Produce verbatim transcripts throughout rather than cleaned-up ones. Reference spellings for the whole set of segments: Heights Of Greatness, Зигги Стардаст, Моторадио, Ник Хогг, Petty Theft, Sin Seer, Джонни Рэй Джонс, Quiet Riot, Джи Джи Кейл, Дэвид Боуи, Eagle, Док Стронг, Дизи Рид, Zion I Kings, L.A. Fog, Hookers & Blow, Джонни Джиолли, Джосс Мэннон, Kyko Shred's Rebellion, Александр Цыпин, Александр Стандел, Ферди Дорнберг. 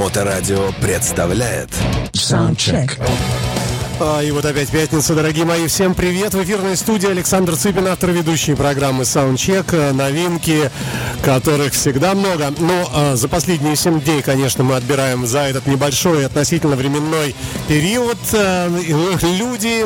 Моторадио представляет Саундчек. А, и вот опять пятница, дорогие мои. Всем привет. В эфирной студии Александр Цыпин, автор ведущей программы «Саундчек». Новинки, которых всегда много. Но а, за последние семь дней, конечно, мы отбираем за этот небольшой относительно временной период. А, люди...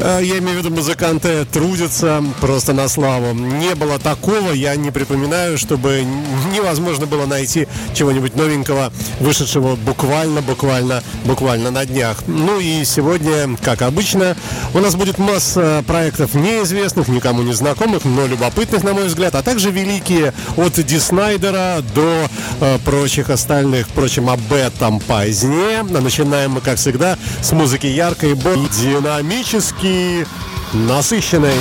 Я имею в виду, музыканты трудятся просто на славу. Не было такого, я не припоминаю, чтобы невозможно было найти чего-нибудь новенького, вышедшего буквально, буквально, буквально на днях. Ну и сегодня, как обычно, у нас будет масса проектов неизвестных, никому не знакомых, но любопытных, на мой взгляд, а также великие от Ди Снайдера до э, прочих остальных. Впрочем, об этом позднее. Начинаем мы, как всегда, с музыки яркой, более динамической, насыщенной.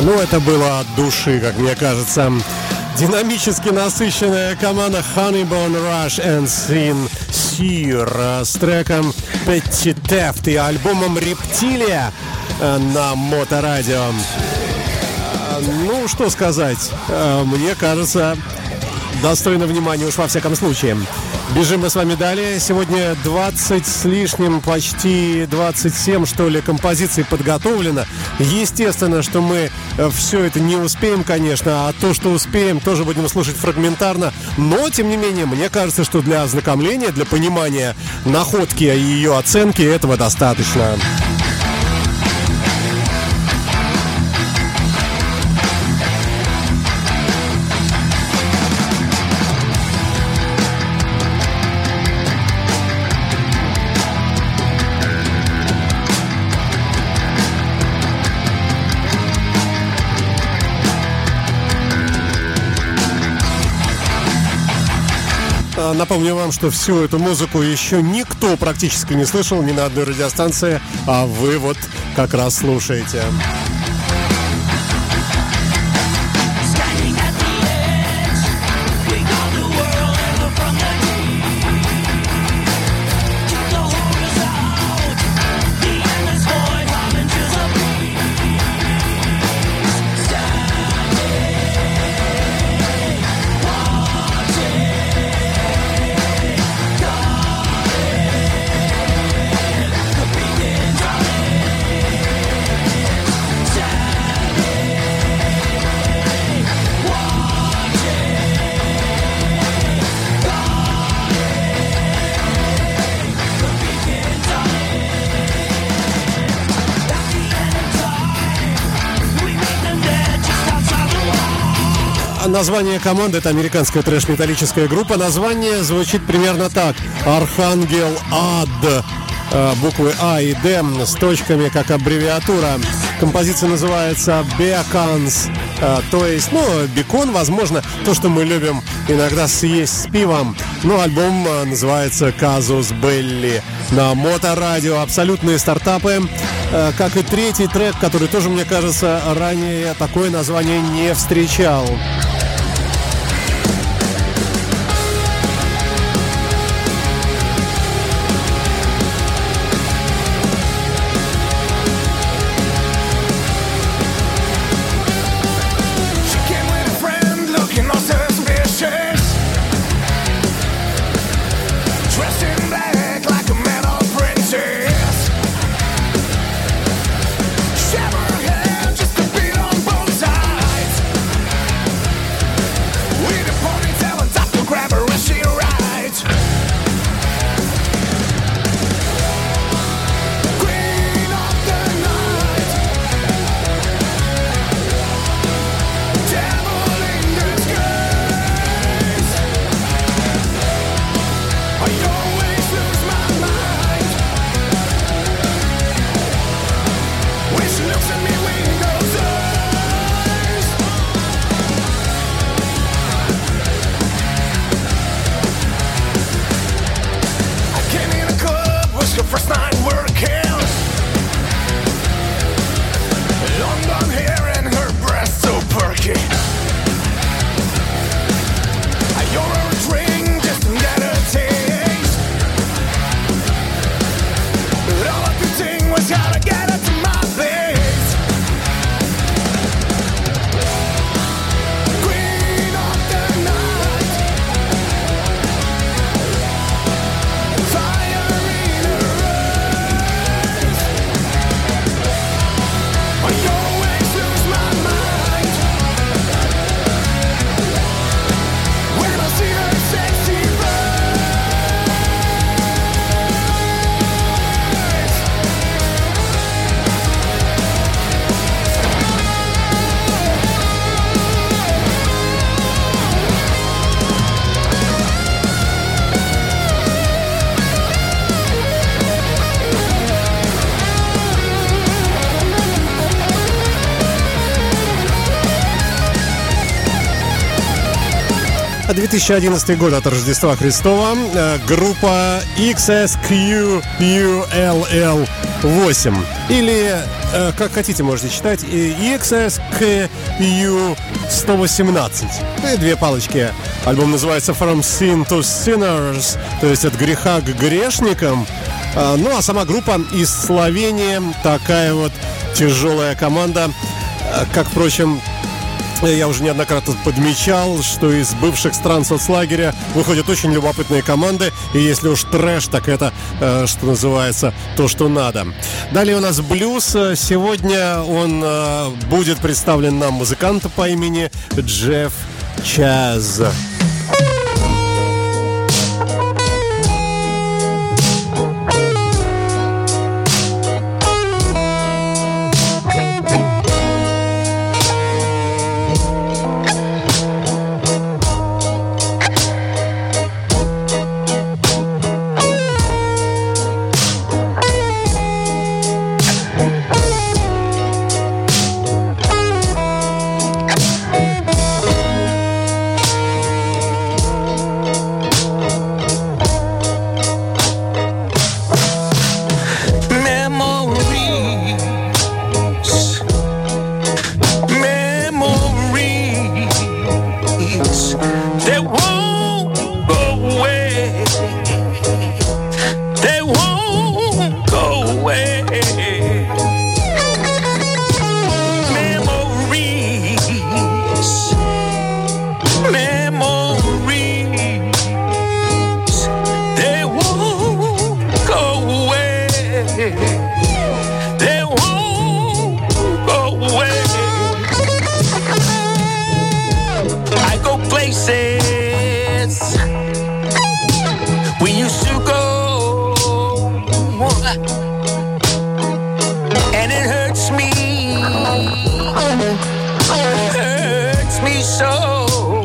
Ну, это было от души, как мне кажется. Динамически насыщенная команда Honey Bone Rush and Sin Seer с треком Petty Theft и альбомом «Рептилия» на Моторадио. Ну, что сказать, мне кажется, достойно внимания уж во всяком случае. Бежим мы с вами далее. Сегодня двадцать с лишним, почти двадцать семь, что ли, композиций подготовлено. Естественно, что мы все это не успеем, конечно, а то, что успеем, тоже будем слушать фрагментарно. Но, тем не менее, мне кажется, что для ознакомления, для понимания находки и ее оценки этого достаточно. Напомню вам, что всю эту музыку еще никто практически не слышал ни на одной радиостанции, а вы вот как раз слушаете. название команды, это американская трэш-металлическая группа. Название звучит примерно так: Архангел Ад, буквы А и Д с точками, как аббревиатура. Композиция называется «Беконс», то есть, ну, бекон, возможно, то, что мы любим иногда съесть с пивом. Ну, альбом называется «Казус Белли» на Моторадио. Абсолютные стартапы, как и третий трек, который тоже, мне кажется, ранее такое название не встречал. две тысячи одиннадцатый год, от Рождества Христова, группа икс эс кью ю эл эл восемь, или как хотите, можете читать, икс эс кью сто восемнадцать. И две палочки. Альбом называется From Sin to Sinners, то есть от греха к грешникам. Ну а сама группа из Словении, такая вот тяжелая команда, как, впрочем, я уже неоднократно подмечал, что из бывших стран соцлагеря выходят очень любопытные команды. И если уж трэш, так это, э, что называется, то, что надо. Далее у нас блюз. Сегодня он э, будет представлен нам музыкантом по имени Джефф Чаз. Me, it hurts me so.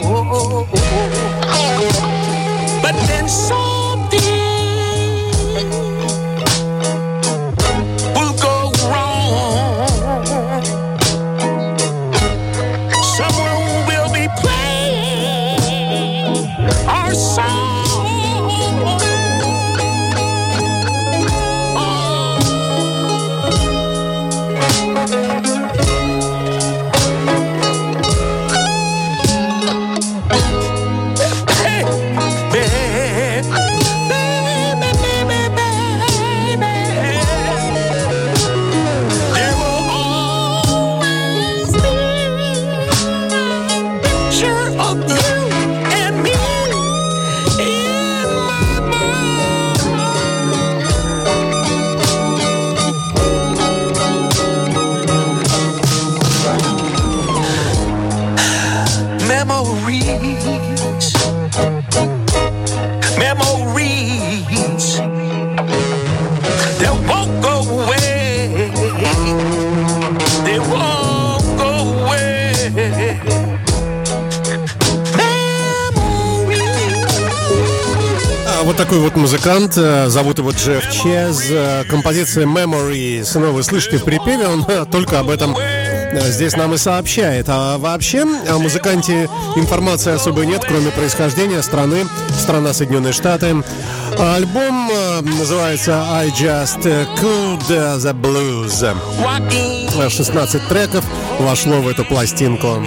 Музыкант, зовут его Джефф Чаз. Композиция Memories, ну, вы слышите в припеве, он только об этом здесь нам и сообщает. А вообще о музыканте информации особой нет, кроме происхождения страны, страна Соединенные Штаты. Альбом называется I just cooled the blues. шестнадцать треков вошло в эту пластинку.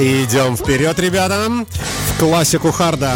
Идем вперед, ребята, в классику харда.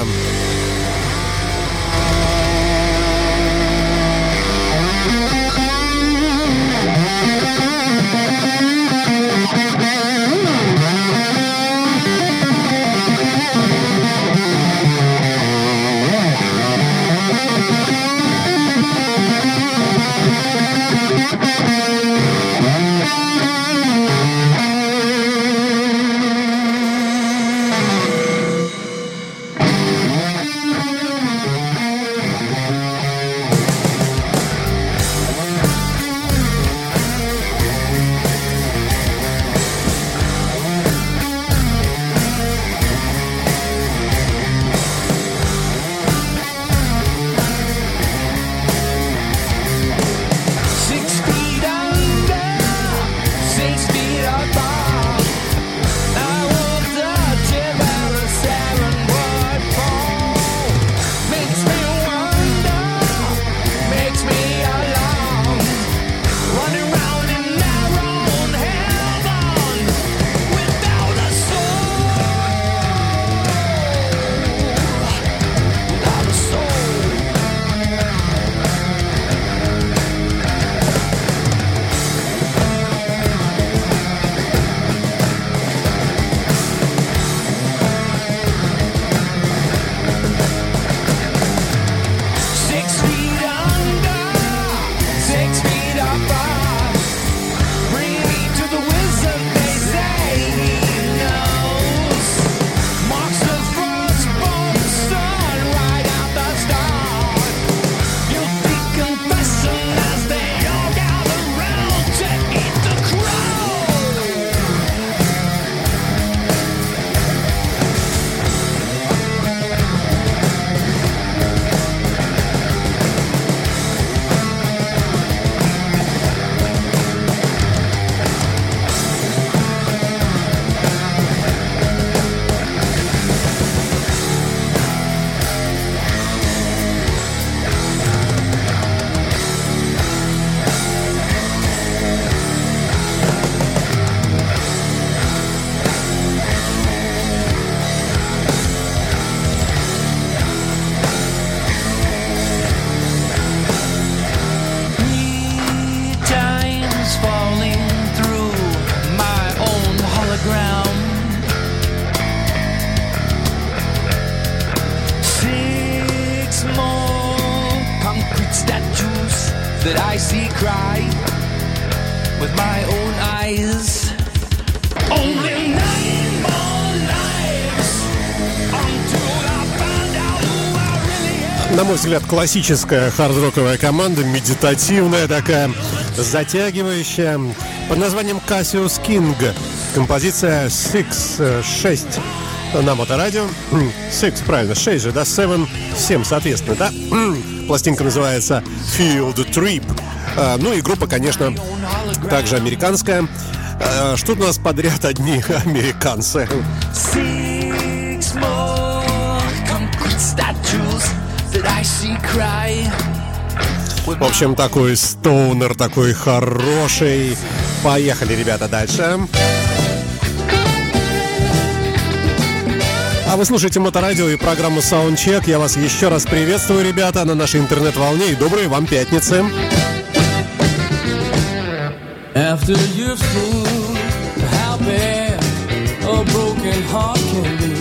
На мой взгляд, классическая хард-роковая команда, медитативная такая, затягивающая, под названием Cassius King. Композиция Six, шесть на Моторадио. Six, правильно, шесть же, да, семь, семь, соответственно, да? Пластинка называется Field Trip. Ну и группа, конечно, также американская. Что у нас подряд одни американцы? В общем, такой стоунер, такой хороший. Поехали, ребята, дальше. А вы слушаете Моторадио и программу Саундчек. Я вас еще раз приветствую, ребята, на нашей интернет-волне. И доброй вам пятницы. After you've seen how bad a broken heart can be,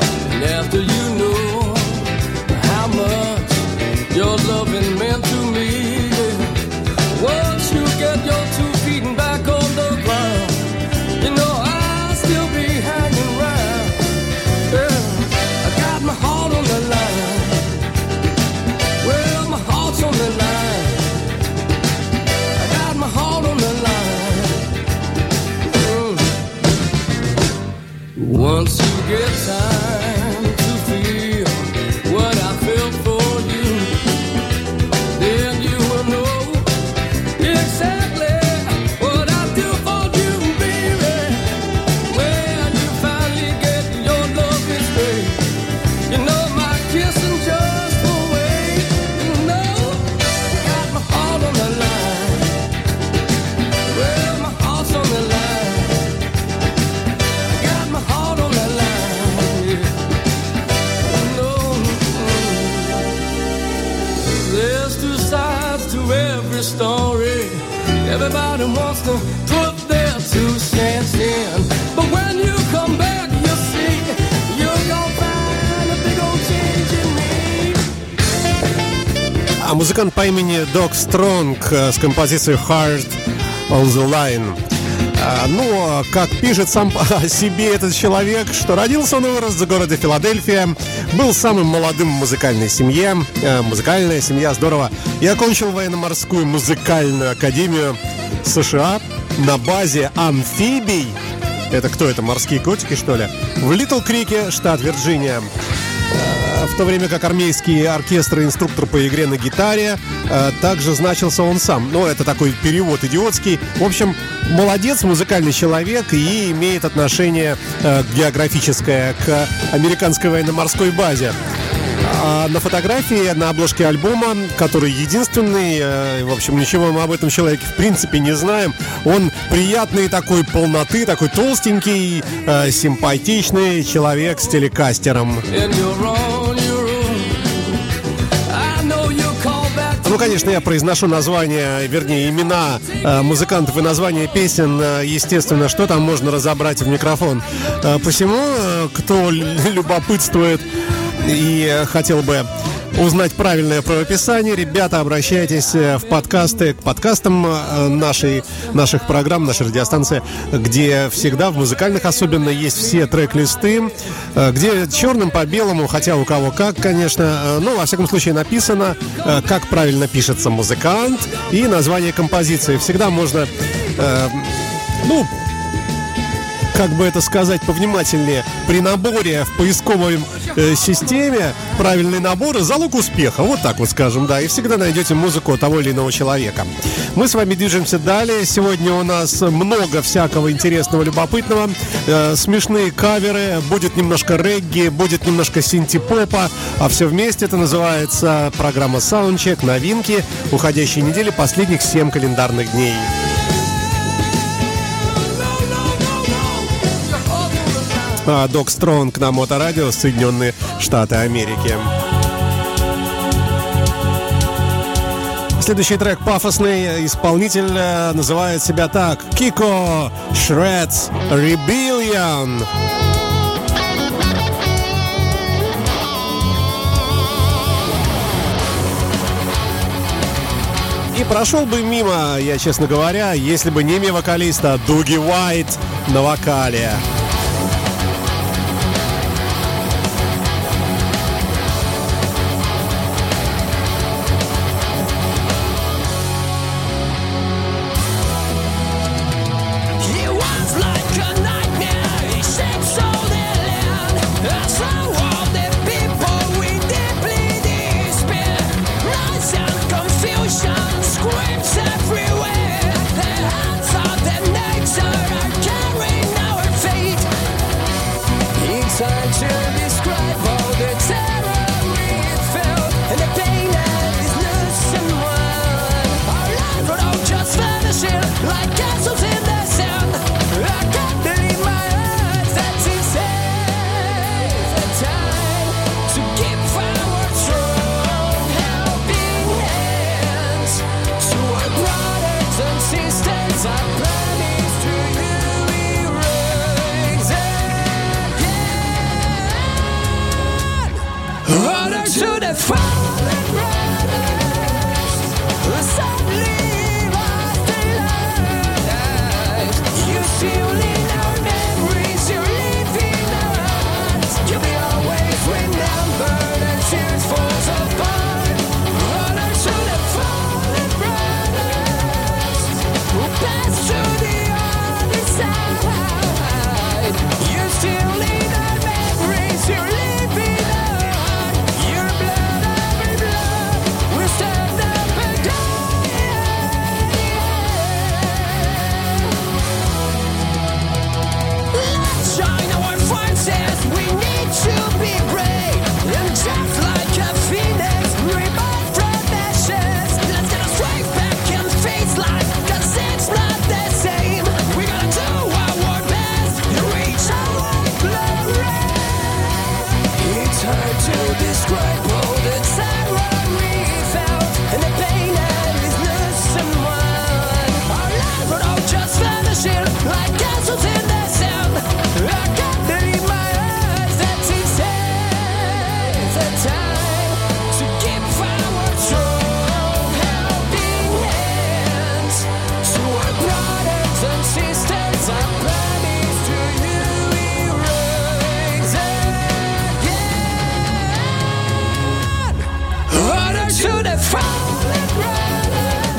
and after you know how much your loving meant to me, once you get your two feet and back on the ground, you know I'll still be hanging round. Yeah, I got my heart on the line. Well, my heart's on the line. Once you get time to feel what I felt for you, then you will know exactly what I do for you, baby. When you finally get your love is great, you know my kissing just won't wait. You know I got my heart on the line. Well, my heart's on the line. Story. Everybody wants to put their two cents in, but when you come back, you see, you're gonna find a big old change in me. А музыкант по имени Док Стронг с композицией Heart on the Line. Ну, как пишет сам о себе этот человек, что родился он и вырос в городе Филадельфия, был самым молодым в музыкальной семье. Музыкальная семья, здорово. Я окончил военно-морскую музыкальную академию США на базе амфибий. Это кто это, морские котики, что ли? В Литл-Крике, штат Вирджиния. В то время как армейский оркестр и инструктор по игре на гитаре, также значился он сам. Но это такой перевод идиотский. В общем, молодец, музыкальный человек и имеет отношение географическое к американской военно-морской базе. А на фотографии, на обложке альбома, который единственный, в общем, ничего мы об этом человеке в принципе не знаем. Он приятный такой, полноты, такой толстенький, симпатичный человек с телекастером. Ну, конечно, я произношу названия, вернее, имена э, музыкантов и названия песен. Э, естественно, что там можно разобрать в микрофон. Э, посему, э, кто любопытствует и хотел бы узнать правильное правописание, ребята, обращайтесь в подкасты, к подкастам нашей, наших программ, нашей радиостанции, где всегда, в музыкальных особенно, есть все трек-листы, где черным по белому, хотя у кого как, конечно, но во всяком случае написано, как правильно пишется музыкант и название композиции. Всегда можно, ну, как бы это сказать повнимательнее, при наборе в поисковой э, системе правильный набор — залог успеха. Вот так вот скажем, да. И всегда найдете музыку того или иного человека. Мы с вами движемся далее. Сегодня у нас много всякого интересного, любопытного. Э, смешные каверы. Будет немножко регги, будет немножко синти-попа. А все вместе это называется программа «Саундчек». Новинки уходящей недели, последних семь календарных дней. Док Стронг на Моторадио, Соединенные Штаты Америки. Следующий трек пафосный. Исполнитель называет себя так: Kyko Shred's Rebellion. И прошел бы мимо, я, честно говоря, если бы не имя вокалиста Дуги Уайт на вокале. Spin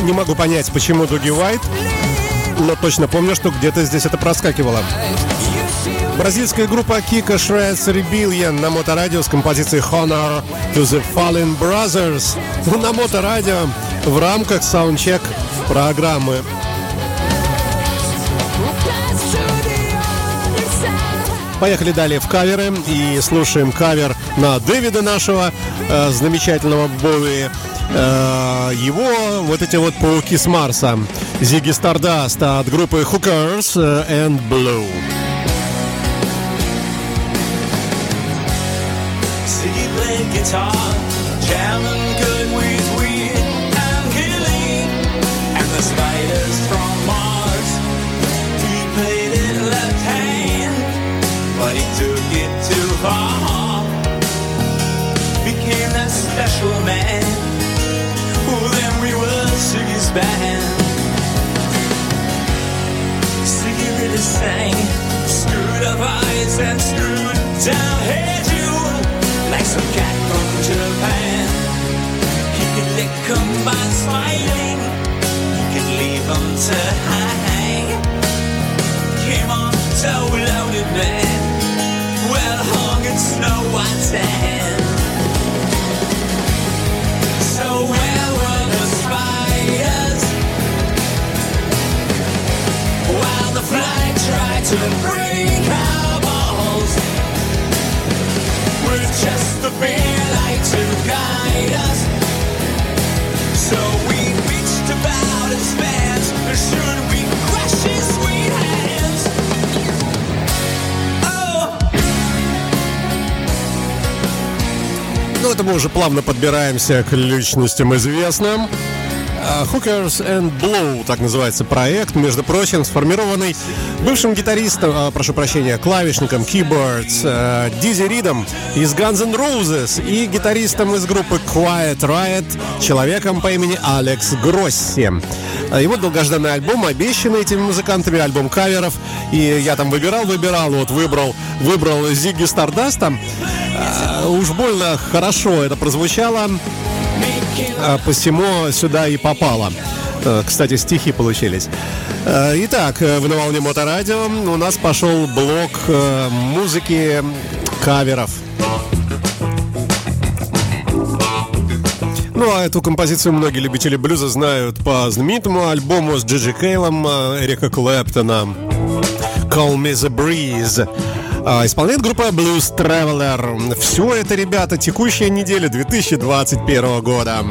Не могу понять, почему Дуги Уайт, но точно помню, что где-то здесь это проскакивало. Бразильская группа Kyko Shred's Rebellion на Моторадио с композицией Honor to the Fallen Brothers на Моторадио в рамках саундчек программы. Поехали далее в каверы и слушаем кавер на Дэвида нашего, э, замечательного Боуи. Э, его вот эти вот пауки с Марса. Зигги Стардаст от группы Hookers and Blue. Took it too far, became that special man. Oh, then we were Ziggy's band. Ziggy really sang, screwed up eyes and screwed down hair too, like some cat from Japan. He could lick 'em by smiling, he could leave 'em to hang. Came on so loaded, man. Well hung in Snow White's hand. So where were the spiders while the fly tried to break our balls? With just the beer light to guide us, so we reached about as fast as should we crush his sweet hands. Ну, это мы уже плавно подбираемся к личностям известным. Hookers and Blow, так называется проект, между прочим, сформированный бывшим гитаристом, прошу прощения, клавишником Keyboards Дизи Ридом из Guns N' Roses и гитаристом из группы Quiet Riot, человеком по имени Алекс Гросси. Его долгожданный альбом, обещанный этими музыкантами, альбом каверов. И я там выбирал, выбирал, вот выбрал, выбрал Зигги Стардаст там. А, уж больно хорошо это прозвучало, а посему сюда и попало. А, кстати, стихи получились. А, итак, в на волне Моторадио у нас пошел блок а, музыки каверов. Ну, а эту композицию многие любители блюза знают по знаменитому альбому с Джи Джи Кейлом Эрика Клэптона «Call Me The Breeze». Исполняет группа Blues Traveler. Все это, ребята, текущая неделя две тысячи двадцать первого года.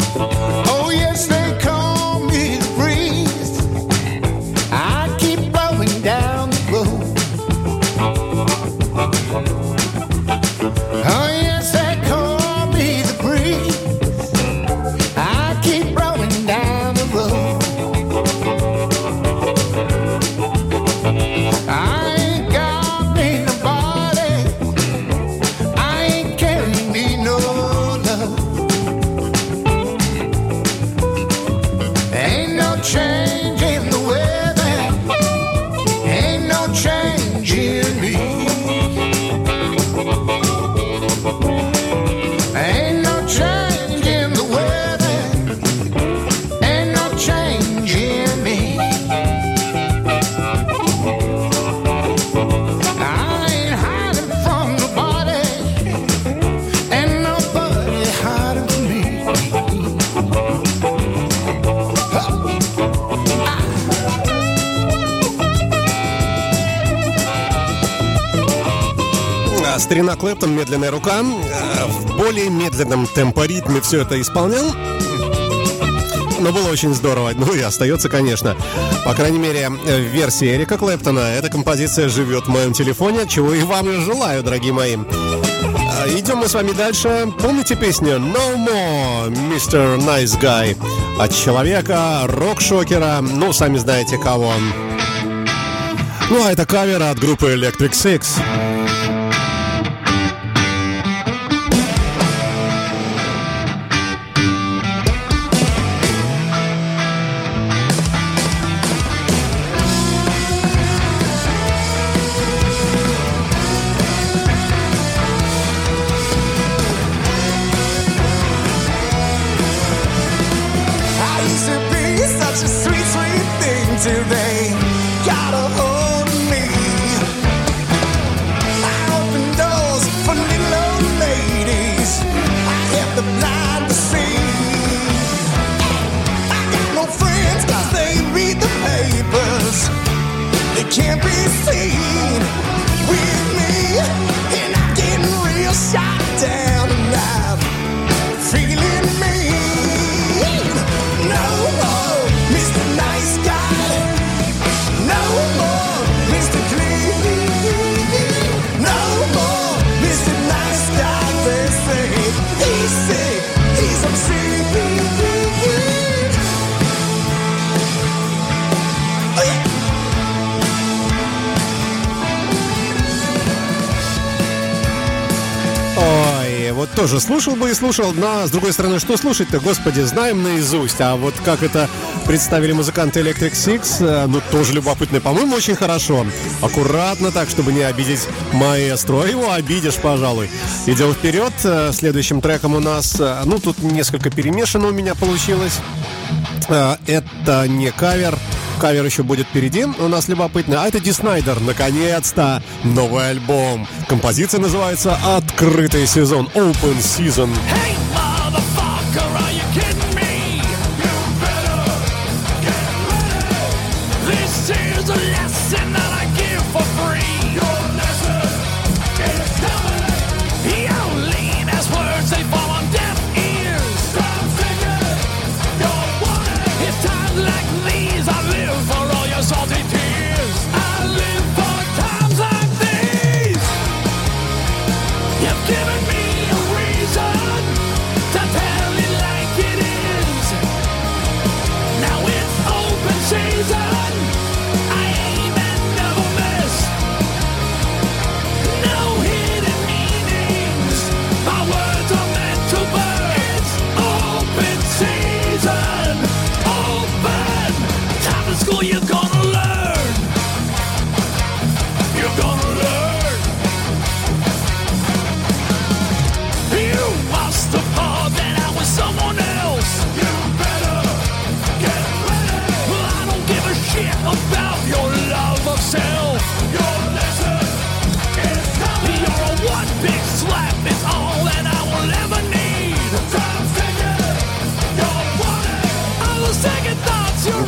Старина Клэптон, медленная рука, в более медленном темпоритме все это исполнял. Но было очень здорово. Ну и остается, конечно. По крайней мере, в версии Эрика Клэптона эта композиция живет в моем телефоне, чего и вам желаю, дорогие мои. Идем мы с вами дальше. Помните песню No More, мистер Nice Guy? От человека, рок-шокера, ну, сами знаете, кого он. Ну, а это кавер от группы Electric Six. Тоже слушал бы и слушал, но, с другой стороны, что слушать-то, господи, знаем наизусть. А вот как это представили музыканты Electric Six, ну, тоже любопытно. По-моему, очень хорошо. Аккуратно так, чтобы не обидеть маэстро. А его обидишь, пожалуй. Идем вперед. Следующим треком у нас, ну, тут несколько перемешано у меня получилось. Это не кавер. Кавер еще будет впереди, у нас любопытно. А это Ди Снайдер, наконец-то. Новый альбом. Композиция называется «Открытый сезон», Open Season.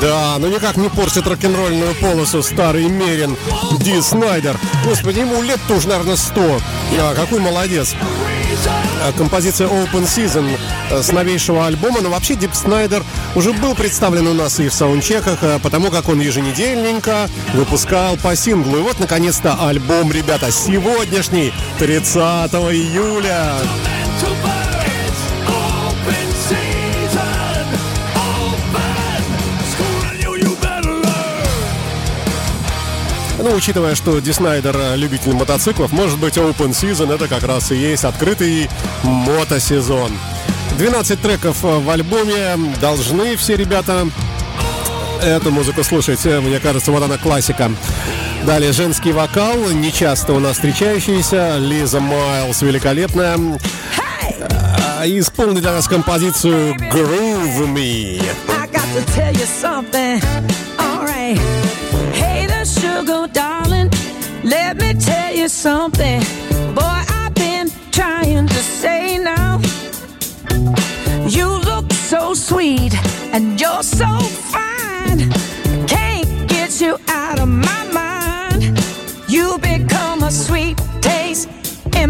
Да, но никак не портит рок-н-ролльную полосу старый мерин Ди Снайдер. Господи, ему лет-то уже, наверное, сто. А какой молодец. Композиция Open Season с новейшего альбома. Но вообще Ди Снайдер уже был представлен у нас и в саундчеках, потому как он еженедельненько выпускал по синглу. И вот, наконец-то, альбом, ребята, сегодняшний, тридцатого июля. Ну, учитывая, что Ди Снайдер любитель мотоциклов, может быть, Open Season — это как раз и есть открытый мотосезон. двенадцать треков в альбоме. Должны все ребята эту музыку слушать. Мне кажется, вот она, классика. Далее женский вокал, нечасто у нас встречающийся. Лиза Майлз великолепная. Исполнит для нас композицию «Groove Me». Sugar, darling, let me tell you something. Boy, I've been trying to say now. You look so sweet and you're so fine. Can't get you out of my mind. You become a sweet taste in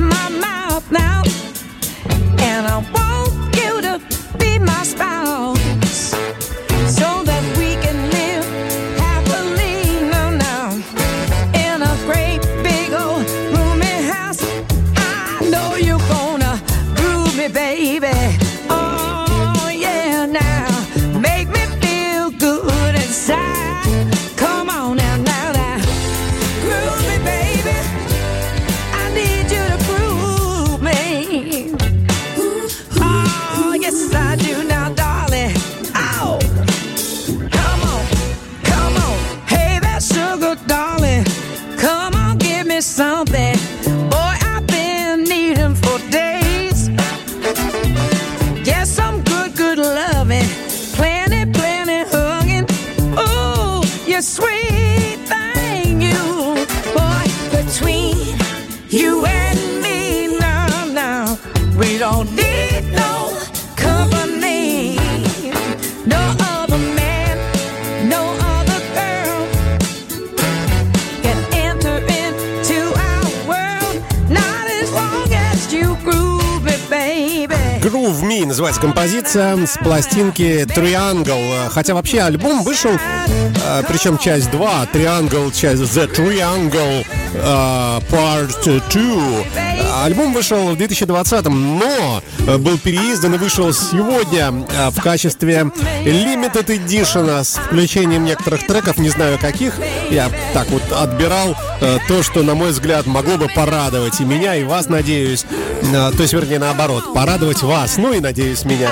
Me» называется композиция с пластинки Triangle. Хотя вообще альбом вышел, причем часть два, Triangle, часть The Triangle uh, Part два. Альбом вышел в две тысячи двадцатом, но был переиздан и вышел сегодня в качестве Limited Edition с включением некоторых треков, не знаю каких. Я так вот отбирал то, что, на мой взгляд, могло бы порадовать и меня, и вас, надеюсь. То есть, вернее, наоборот, порадовать вас, ну и, надеюсь, меня.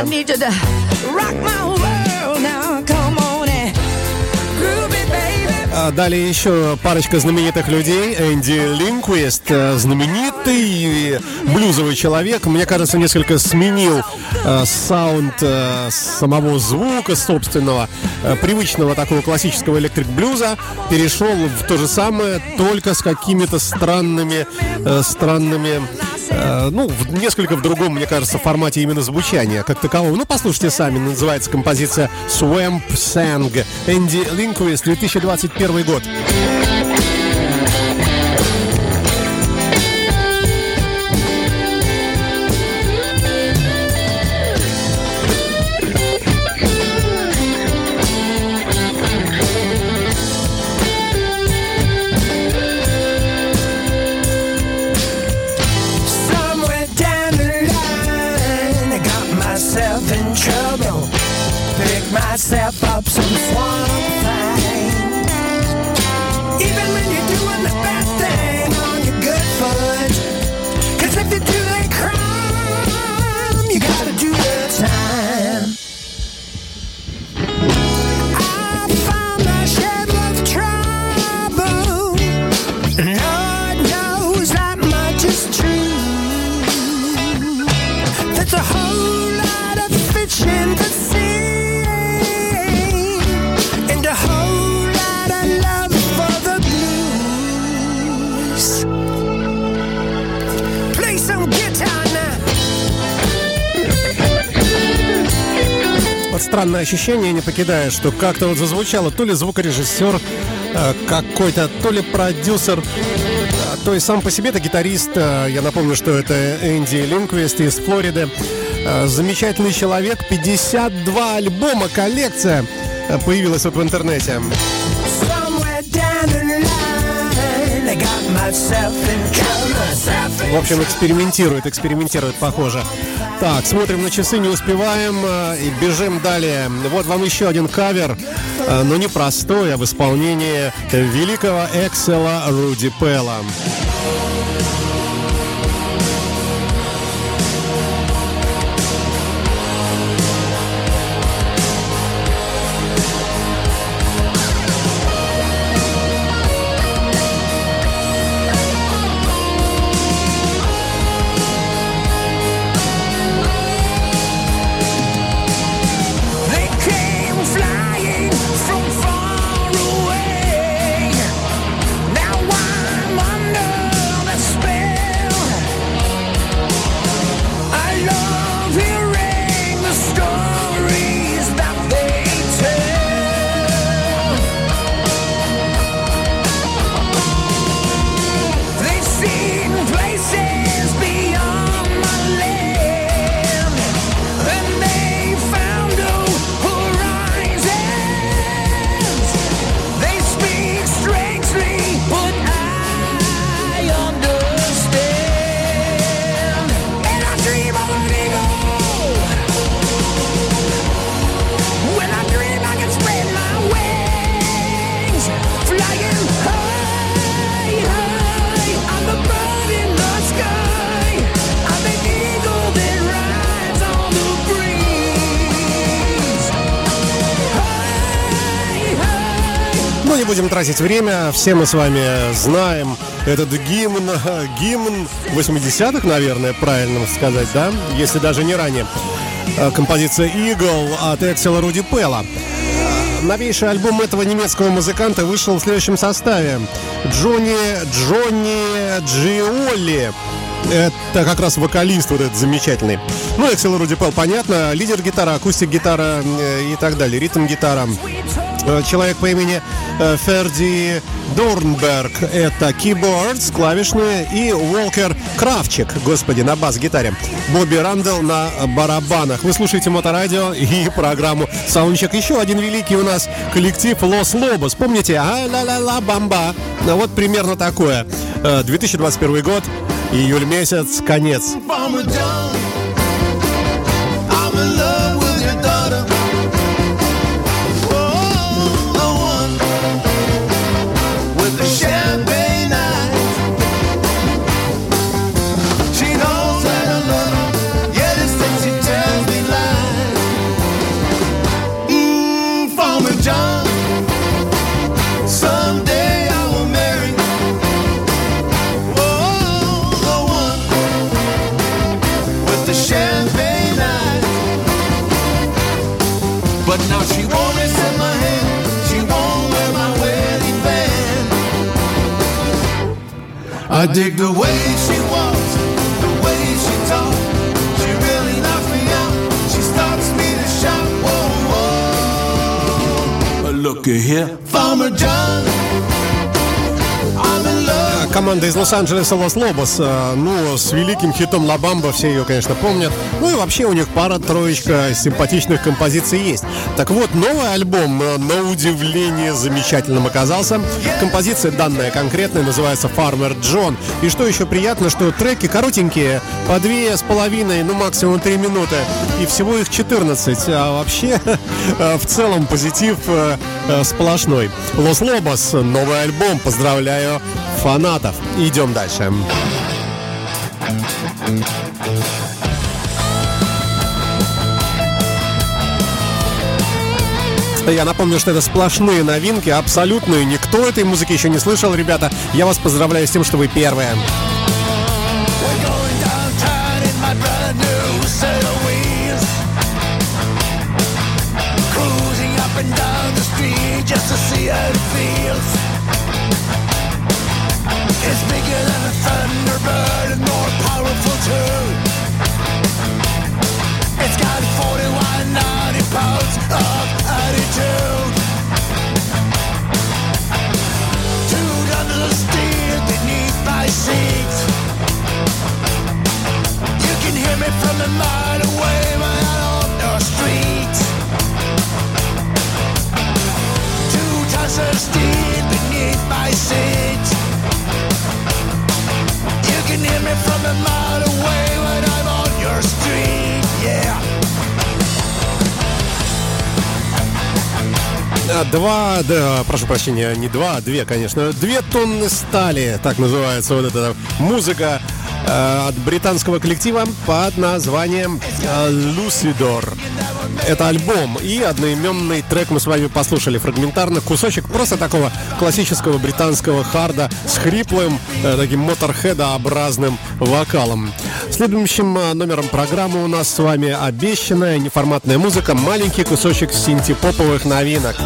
Далее еще парочка знаменитых людей. Энди Линквист, знаменитый блюзовый человек. Мне кажется, несколько сменил э, саунд э, самого звука собственного, э, привычного такого классического электрик-блюза. Перешел в то же самое, только с какими-то странными, э, странными э, ну, в, несколько в другом, мне кажется, формате именно звучания как такового. Ну, послушайте сами, называется композиция «Swamp Sang». Энди Линквист, две тысячи двадцать первый год. Странное ощущение не покидает, что как-то вот зазвучало то ли звукорежиссер э, какой-то, то ли продюсер, э, то есть сам по себе-то гитарист, э, я напомню, что это Энди Линквист из Флориды, э, замечательный человек, пятьдесят два альбома, коллекция э, появилась вот в интернете. В общем, экспериментирует, экспериментирует, похоже. Так, смотрим на часы, не успеваем и бежим далее. Вот вам еще один кавер, но не простой, а в исполнении великого Эксела Руди Пелла. Будем тратить время, все мы с вами знаем этот гимн, гимн восьмидесятых, наверное, правильно сказать, да? Если даже не ранее. Композиция «Eagle» от Эксела Руди Пелла. Новейший альбом этого немецкого музыканта вышел в следующем составе. Джонни, Джонни Джиолли. Это как раз вокалист вот этот замечательный. Ну, Эксел Руди Пелл, понятно, лидер гитара, акустик гитара и так далее, ритм гитара. человек по имени Ферди Дорнберг. Это keyboards, клавишные, и Уолкер Кравчик, господи, на бас-гитаре. Бобби Рандл на барабанах. Вы слушаете Моторадио и программу Саундчек. Еще один великий у нас коллектив Лос-Лобос. Помните? А-ла-ла-ла-бамба. Ну вот примерно такое. две тысячи двадцать первый год, июль месяц, конец. I dig the way she walks, the way she talks. She really knocks me out. She stops me to shout, whoa, whoa. But look at here, Farmer John. I'm in love. Команда из Лос-Анджелеса Лос-Лобос, ну, с великим хитом «Ла Бамба», все ее, конечно, помнят. Ну и вообще у них пара-троечка симпатичных композиций есть. Так вот, новый альбом, на удивление, замечательным оказался. Композиция данная конкретная называется «Farmer John». И что еще приятно, что треки коротенькие, по две с половиной, ну, максимум три минуты. И всего их четырнадцать. А вообще, в целом, позитив сплошной. Лос-Лобос, новый альбом, поздравляю фанатов. Идем дальше. Я напомню, что это сплошные новинки, абсолютные. Никто этой музыки еще не слышал, ребята. Я вас поздравляю с тем, что вы первые. It's bigger than a Thunderbird and more powerful too. It's got forty-one ninety pounds of attitude. Two under the steel beneath my seat. You can hear me from a mile away, my out on the street. Two tons of steel beneath my seat. You can hear me from a mile away when I'm on your street, yeah. Два, да, прошу прощения, не два, а две, конечно. Две тонны стали, так называется вот эта музыка э, от британского коллектива под названием «Lucidor». Это альбом, и одноименный трек мы с вами послушали фрагментарно. Кусочек просто такого классического британского харда с хриплым, э, таким моторхедообразным вокалом. Следующим номером программы у нас с вами обещанная неформатная музыка. Маленький кусочек синти-поповых новинок.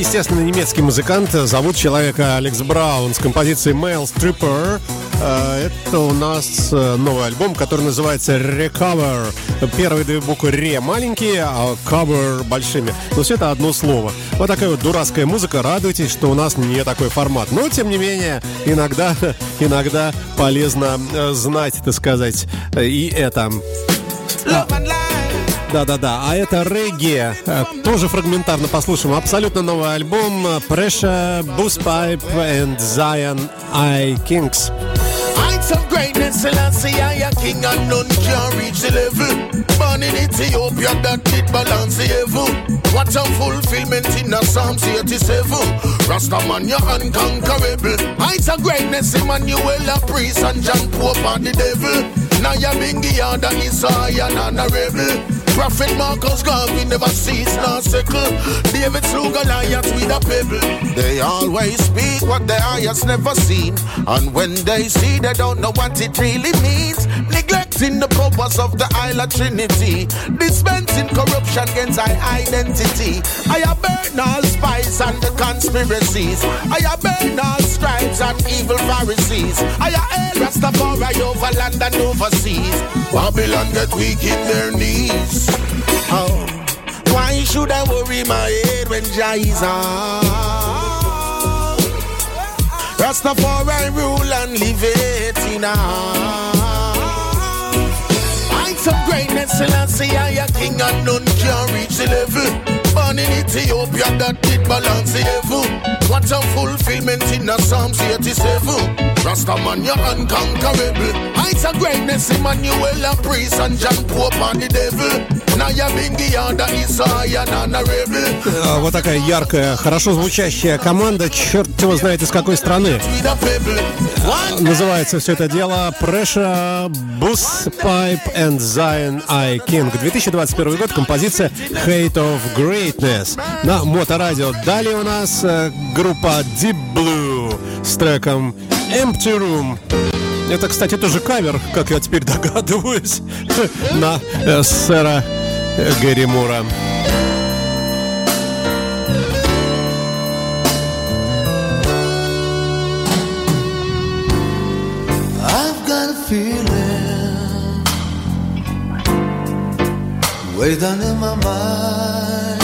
Естественно, немецкий музыкант. Зовут человека Алекс Браун с композицией «Male Stripper». Это у нас новый альбом, который называется «Recover». Первые две буквы «ре» маленькие, а «cover» большими. Но все это одно слово. Вот такая вот дурацкая музыка. Радуйтесь, что у нас не такой формат. Но, тем не менее, иногда, иногда полезно знать, так сказать, и это. Да-да-да, а это регги. Тоже фрагментарно послушаем. Абсолютно новый альбом Pressure, Boost Pipe and Zion I Kings. Heights of greatness, Selassie, I a king and none can reach the level. Born in Ethiopia, that did balance the evil. What a fulfillment in the Psalms eighty-seven. Rastaman, you're unconquerable. Heights of greatness, Emmanuel, a priest, and John Pope, and the devil. Now you're being the other Isaiah, and a rebel. Prophet Marcus Garvey never cease nor sickle. David slew Goliath with a pebble. They always speak what their eyes never seen, and when they see, they don't know what it really means. Neglecting the purpose of the Isle of Trinity, dispensing corruption against our identity. I have burned all spies and the conspiracies. I have burned all stripes and evil Pharisees. I have held Rastafari over land and overseas. Babylon get weak in their knees. Oh, why should I worry my head when Jah is on? Rastafari rule and live it in awe. Heights of greatness, Selassie, I a king and none can reach the level. Born in Ethiopia, that did balance the evil. What a fulfillment in the Psalms eighty-seven. Rastaman, you're unconquerable. Heights of greatness, Emmanuel, a priest, and John Pope, and the devil. Вот такая яркая, хорошо звучащая команда. Черт его знает из какой страны. Называется все это дело Pressure, Boost Pipe and Zion I King. две тысячи двадцать первый год, композиция Height of Greatness на Моторадио. Далее у нас группа Deep Blue с треком Empty Room. Это, кстати, тоже кавер, как я теперь догадываюсь, на сэра Гэри Мура. I've got a feeling way down in my mind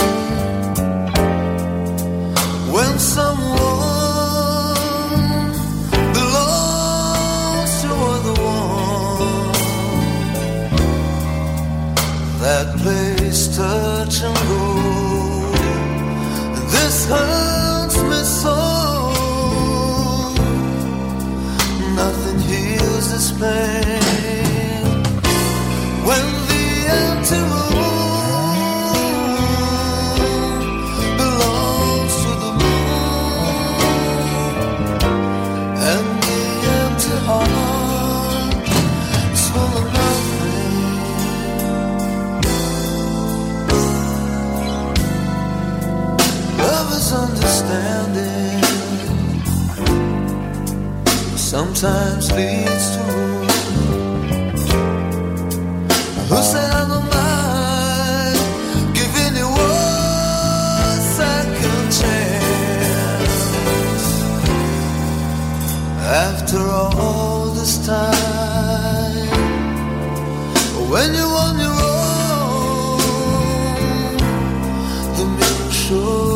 when someone belongs to the one that plays. Touch and go. This hurts me so. Nothing heals this pain. When the empty room belongs to the moon, and the empty heart is full of nothing. Understanding sometimes leads to who said I don't mind giving you one second chance after all this time when you on your own the mirror shows.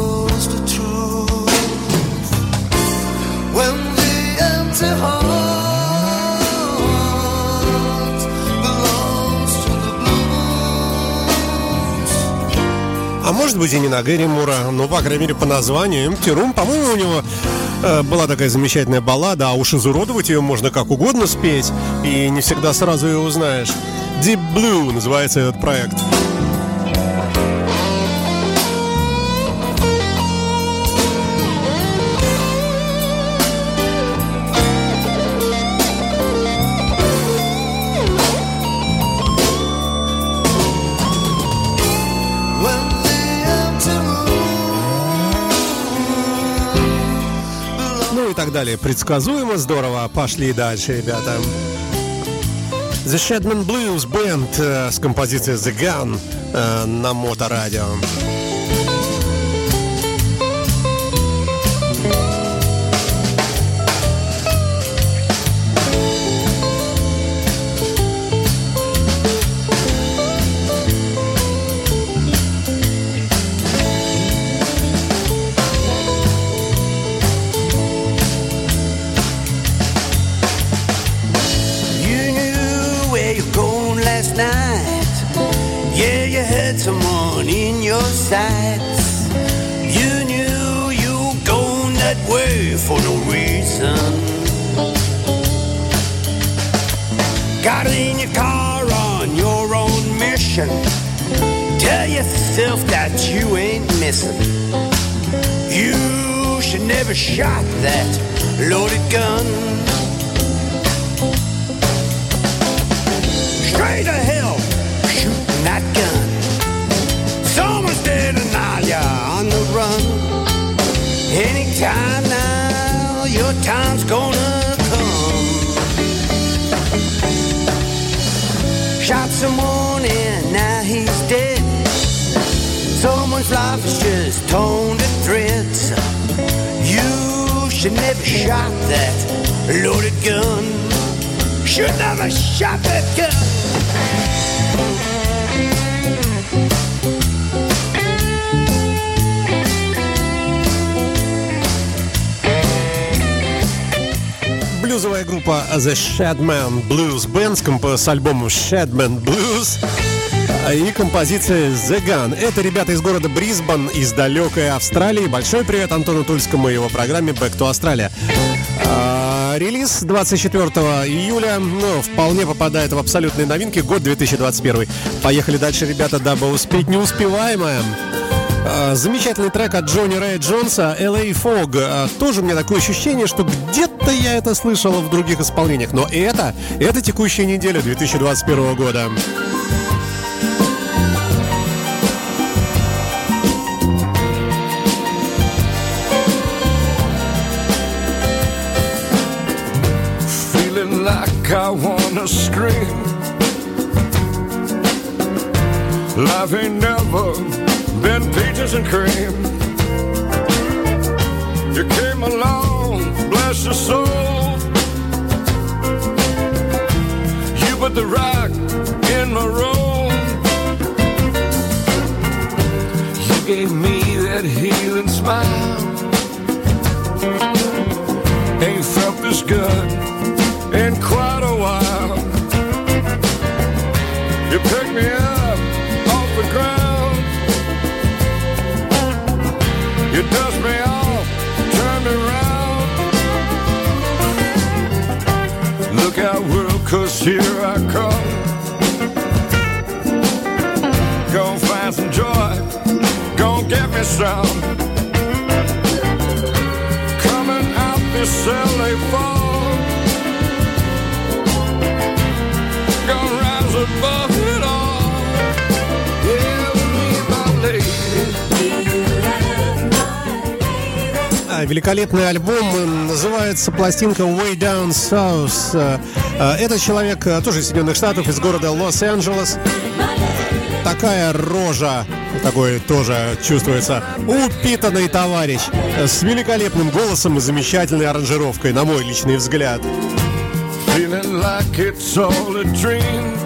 А может быть и не на Гэри Мура, но, по крайней мере, по названию Empty Room, по-моему, у него э, была такая замечательная баллада. А уж изуродовать ее можно как угодно спеть, и не всегда сразу ее узнаешь. Deep Blue называется этот проект. Далее предсказуемо, здорово. Пошли дальше, ребята. The Shedmen Blues Band э, с композицией The Gun э, на Моторадио. Night. Yeah, you heard sides. You knew you were going that way for no reason. Got in your car on your own mission. Tell yourself that you ain't missing. You should never shot that loaded gun. Straight to hell, shooting that gun. Someone's dead and now you're on the run. Anytime now, your time's gonna come. Shot someone and now he's dead. Someone's life is just torn to threads. You should never shot that loaded gun. Should never shot that gun. Блюзовая группа The Shedmen Blues Band с альбомом Shedmen Blues и композиция The Gun. Это ребята из города Брисбен, из далекой Австралии. Большой привет Антону Тульскому и его программе Back to Australia. Релиз двадцать четвёртого июля, ну, вполне попадает в абсолютные новинки, год две тысячи двадцать первый. Поехали дальше, ребята, дабы успеть неуспеваемое. Замечательный трек от Джонни Рэя Джонса «эл эй Fog». Тоже у меня такое ощущение, что где-то я это слышал в других исполнениях. Но это, это текущая неделя две тысячи двадцать первого года. Feeling like I wanna scream. Life ain't never been peaches and cream. You came along, bless your soul. You put the rock in my room. You gave me that healing smile. Ain't felt this good in quite a while. You picked me up off the ground. You dust me off, turn me round. Look out world, cause here I come. Gonna find some joy, gonna get me some. Coming out this L A fall. Gonna rise above it all. Yeah, leave my lady. Великолепный альбом, называется пластинка Way Down South. Этот человек тоже из Соединенных Штатов, из города Лос-Анджелес. Такая рожа, такой тоже чувствуется, упитанный товарищ, с великолепным голосом и замечательной аранжировкой, на мой личный взгляд. Feeling like it's all a dream.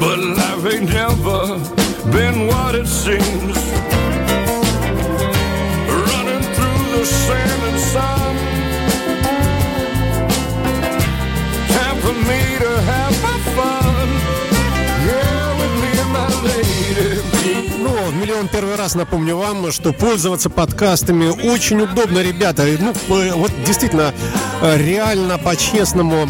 But life ain't never been what it seems. Sand and sun. Time for me to have my fun. Yeah, with me and my lady. Ну, в миллион первый раз напомню вам, что пользоваться подкастами очень удобно, ребята. Ну, вот действительно, реально, по-честному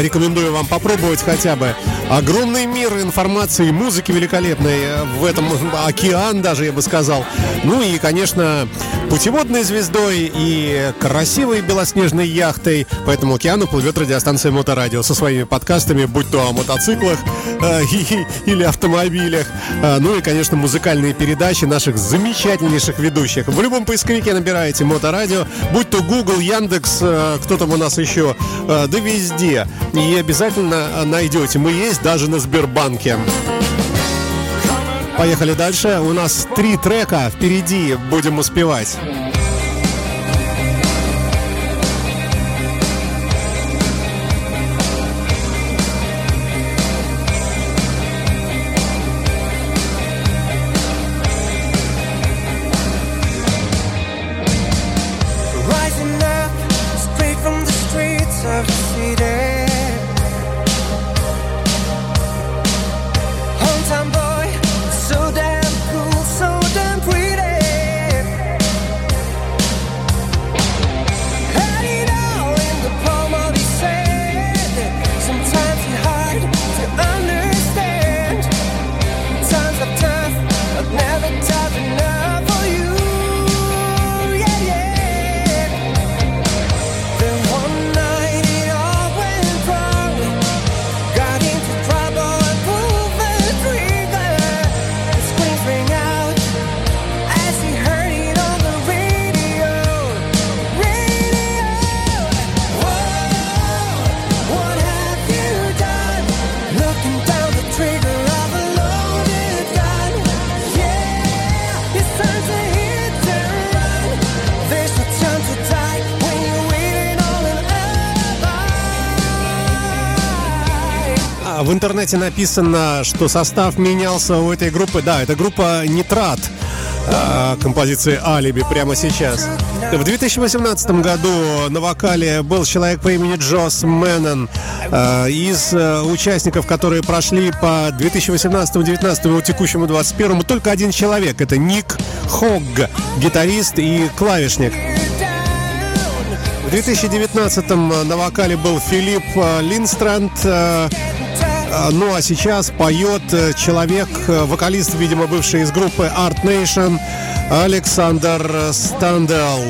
рекомендую вам попробовать хотя бы. Огромный мир информации и музыки великолепной в этом, океан даже, я бы сказал. Ну и, конечно, путеводной звездой и красивой белоснежной яхтой по этому океану плывет радиостанция Моторадио со своими подкастами, будь то о мотоциклах э, и, или автомобилях. Э, ну и, конечно, музыкальные передачи наших замечательнейших ведущих. В любом поисковике набираете Моторадио, будь то Google, Яндекс, э, кто там у нас еще, э, да везде. И обязательно найдете. Мы есть даже на Сбербанке. Поехали дальше. У нас три трека впереди. Будем успевать. Hometown boy Да, в интернете написано, что состав менялся у этой группы. Да, это группа «Нитрат», композиции «Алиби» прямо сейчас. В две тысячи восемнадцатом году на вокале был человек по имени Джосс Мэннон. Из участников, которые прошли по две тысячи восемнадцатому, девятнадцатому и текущему двадцать первому, только один человек. Это Ник Хогг, гитарист и клавишник. В две тысячи девятнадцатом на вокале был Филипп Линстранд. Ну а сейчас поет человек, вокалист, видимо, бывший из группы Art Nation, Александр Стандел.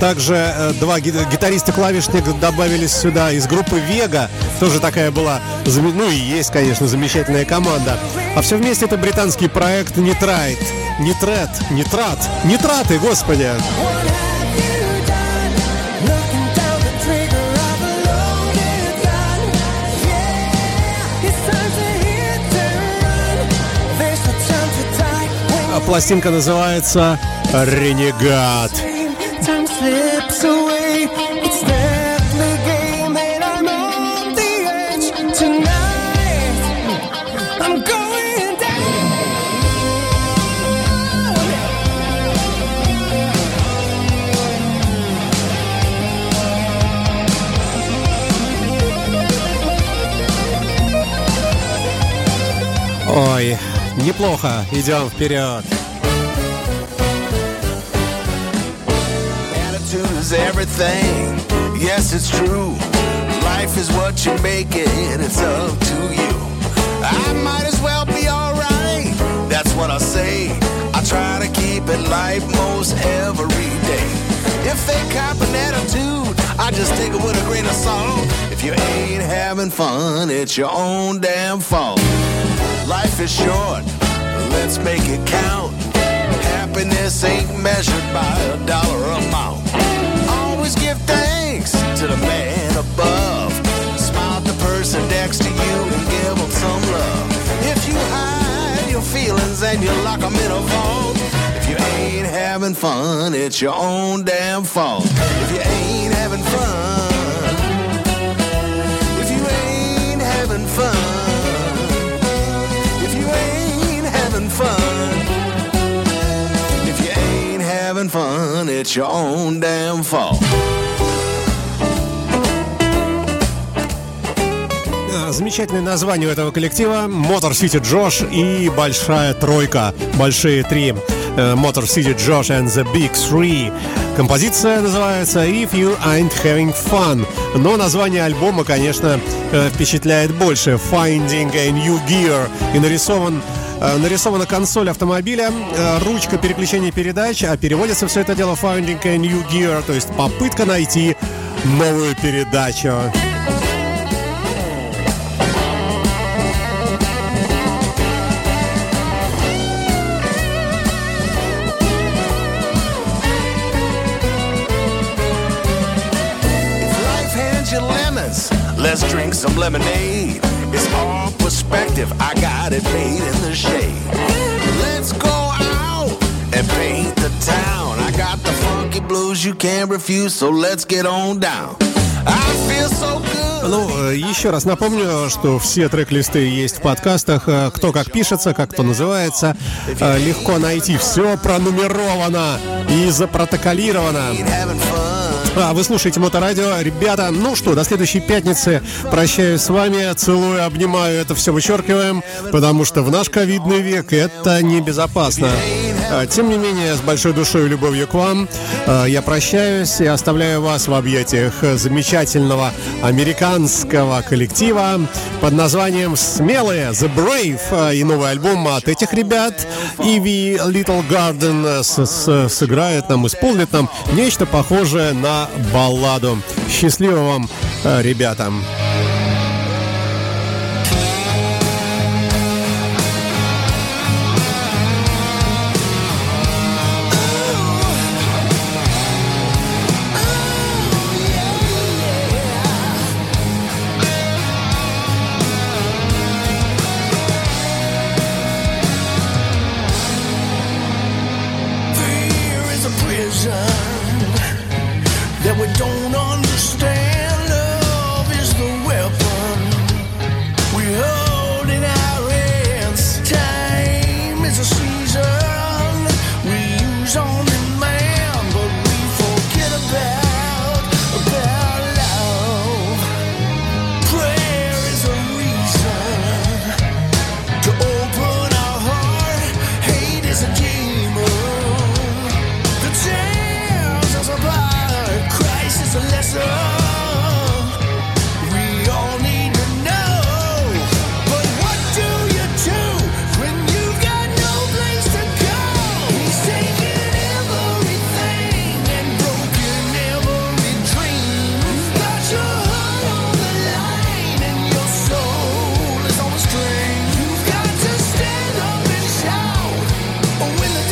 Также два гитариста и клавишник добавились сюда из группы Vega. Тоже такая была, ну и есть, конечно, замечательная команда. А все вместе это британский проект Нитрат. Нитрат, Нитрат, Нитраты, господи! Пластинка называется «Ренегат». Ой, неплохо, идем вперед. Everything, yes, it's true. Life is what you make it, it's up to you. I might as well be alright, that's what I say. I try to keep it light most every day. If they cop an attitude, I just take it with a grain of salt. If you ain't having fun, it's your own damn fault. Life is short, let's make it count. Happiness ain't measured by a dollar amount. Always give thanks to the man above. Smile at the person next to you and give them some love. If you hide your feelings and you lock them in a vault, if you ain't having fun, it's your own damn fault. If you ain't having fun, if you ain't having fun, if you ain't having fun, having fun, it's your own damn fault. Замечательное название у этого коллектива: Motor City Josh и Большая Тройка, Большие Три. Motor City Josh and the Big Three. Композиция называется If You Ain't Having Fun. Но название альбома, конечно, впечатляет больше. Finding a New Gear. И нарисован Нарисована консоль автомобиля, ручка переключения передач, а переводится все это дело Finding a New Gear, то есть попытка найти новую передачу. Let's drink some lemonade. It's all perspective. I got it made in the shade. Let's go out and paint the town. I got the funky blues you can't refuse, so let's get on down. I feel so good. Ну, еще раз напомню, что все трек-листы есть в подкастах. Кто как пишется, как кто называется. Легко найти. Все пронумеровано и запротоколировано. А вы слушаете Моторадио. Ребята, ну что, до следующей пятницы. Прощаюсь с вами, целую, обнимаю. Это все вычеркиваем, потому что в наш ковидный век это небезопасно. Тем не менее, с большой душой и любовью к вам я прощаюсь и оставляю вас в объятиях замечательного американского коллектива под названием «Смелые», «The Brave», и новый альбом от этих ребят «Ivy Little Garden» с- с- сыграет нам, исполнит нам нечто похожее на балладу. Счастливо вам, ребятам! That we don't understand. Love is the weapon when the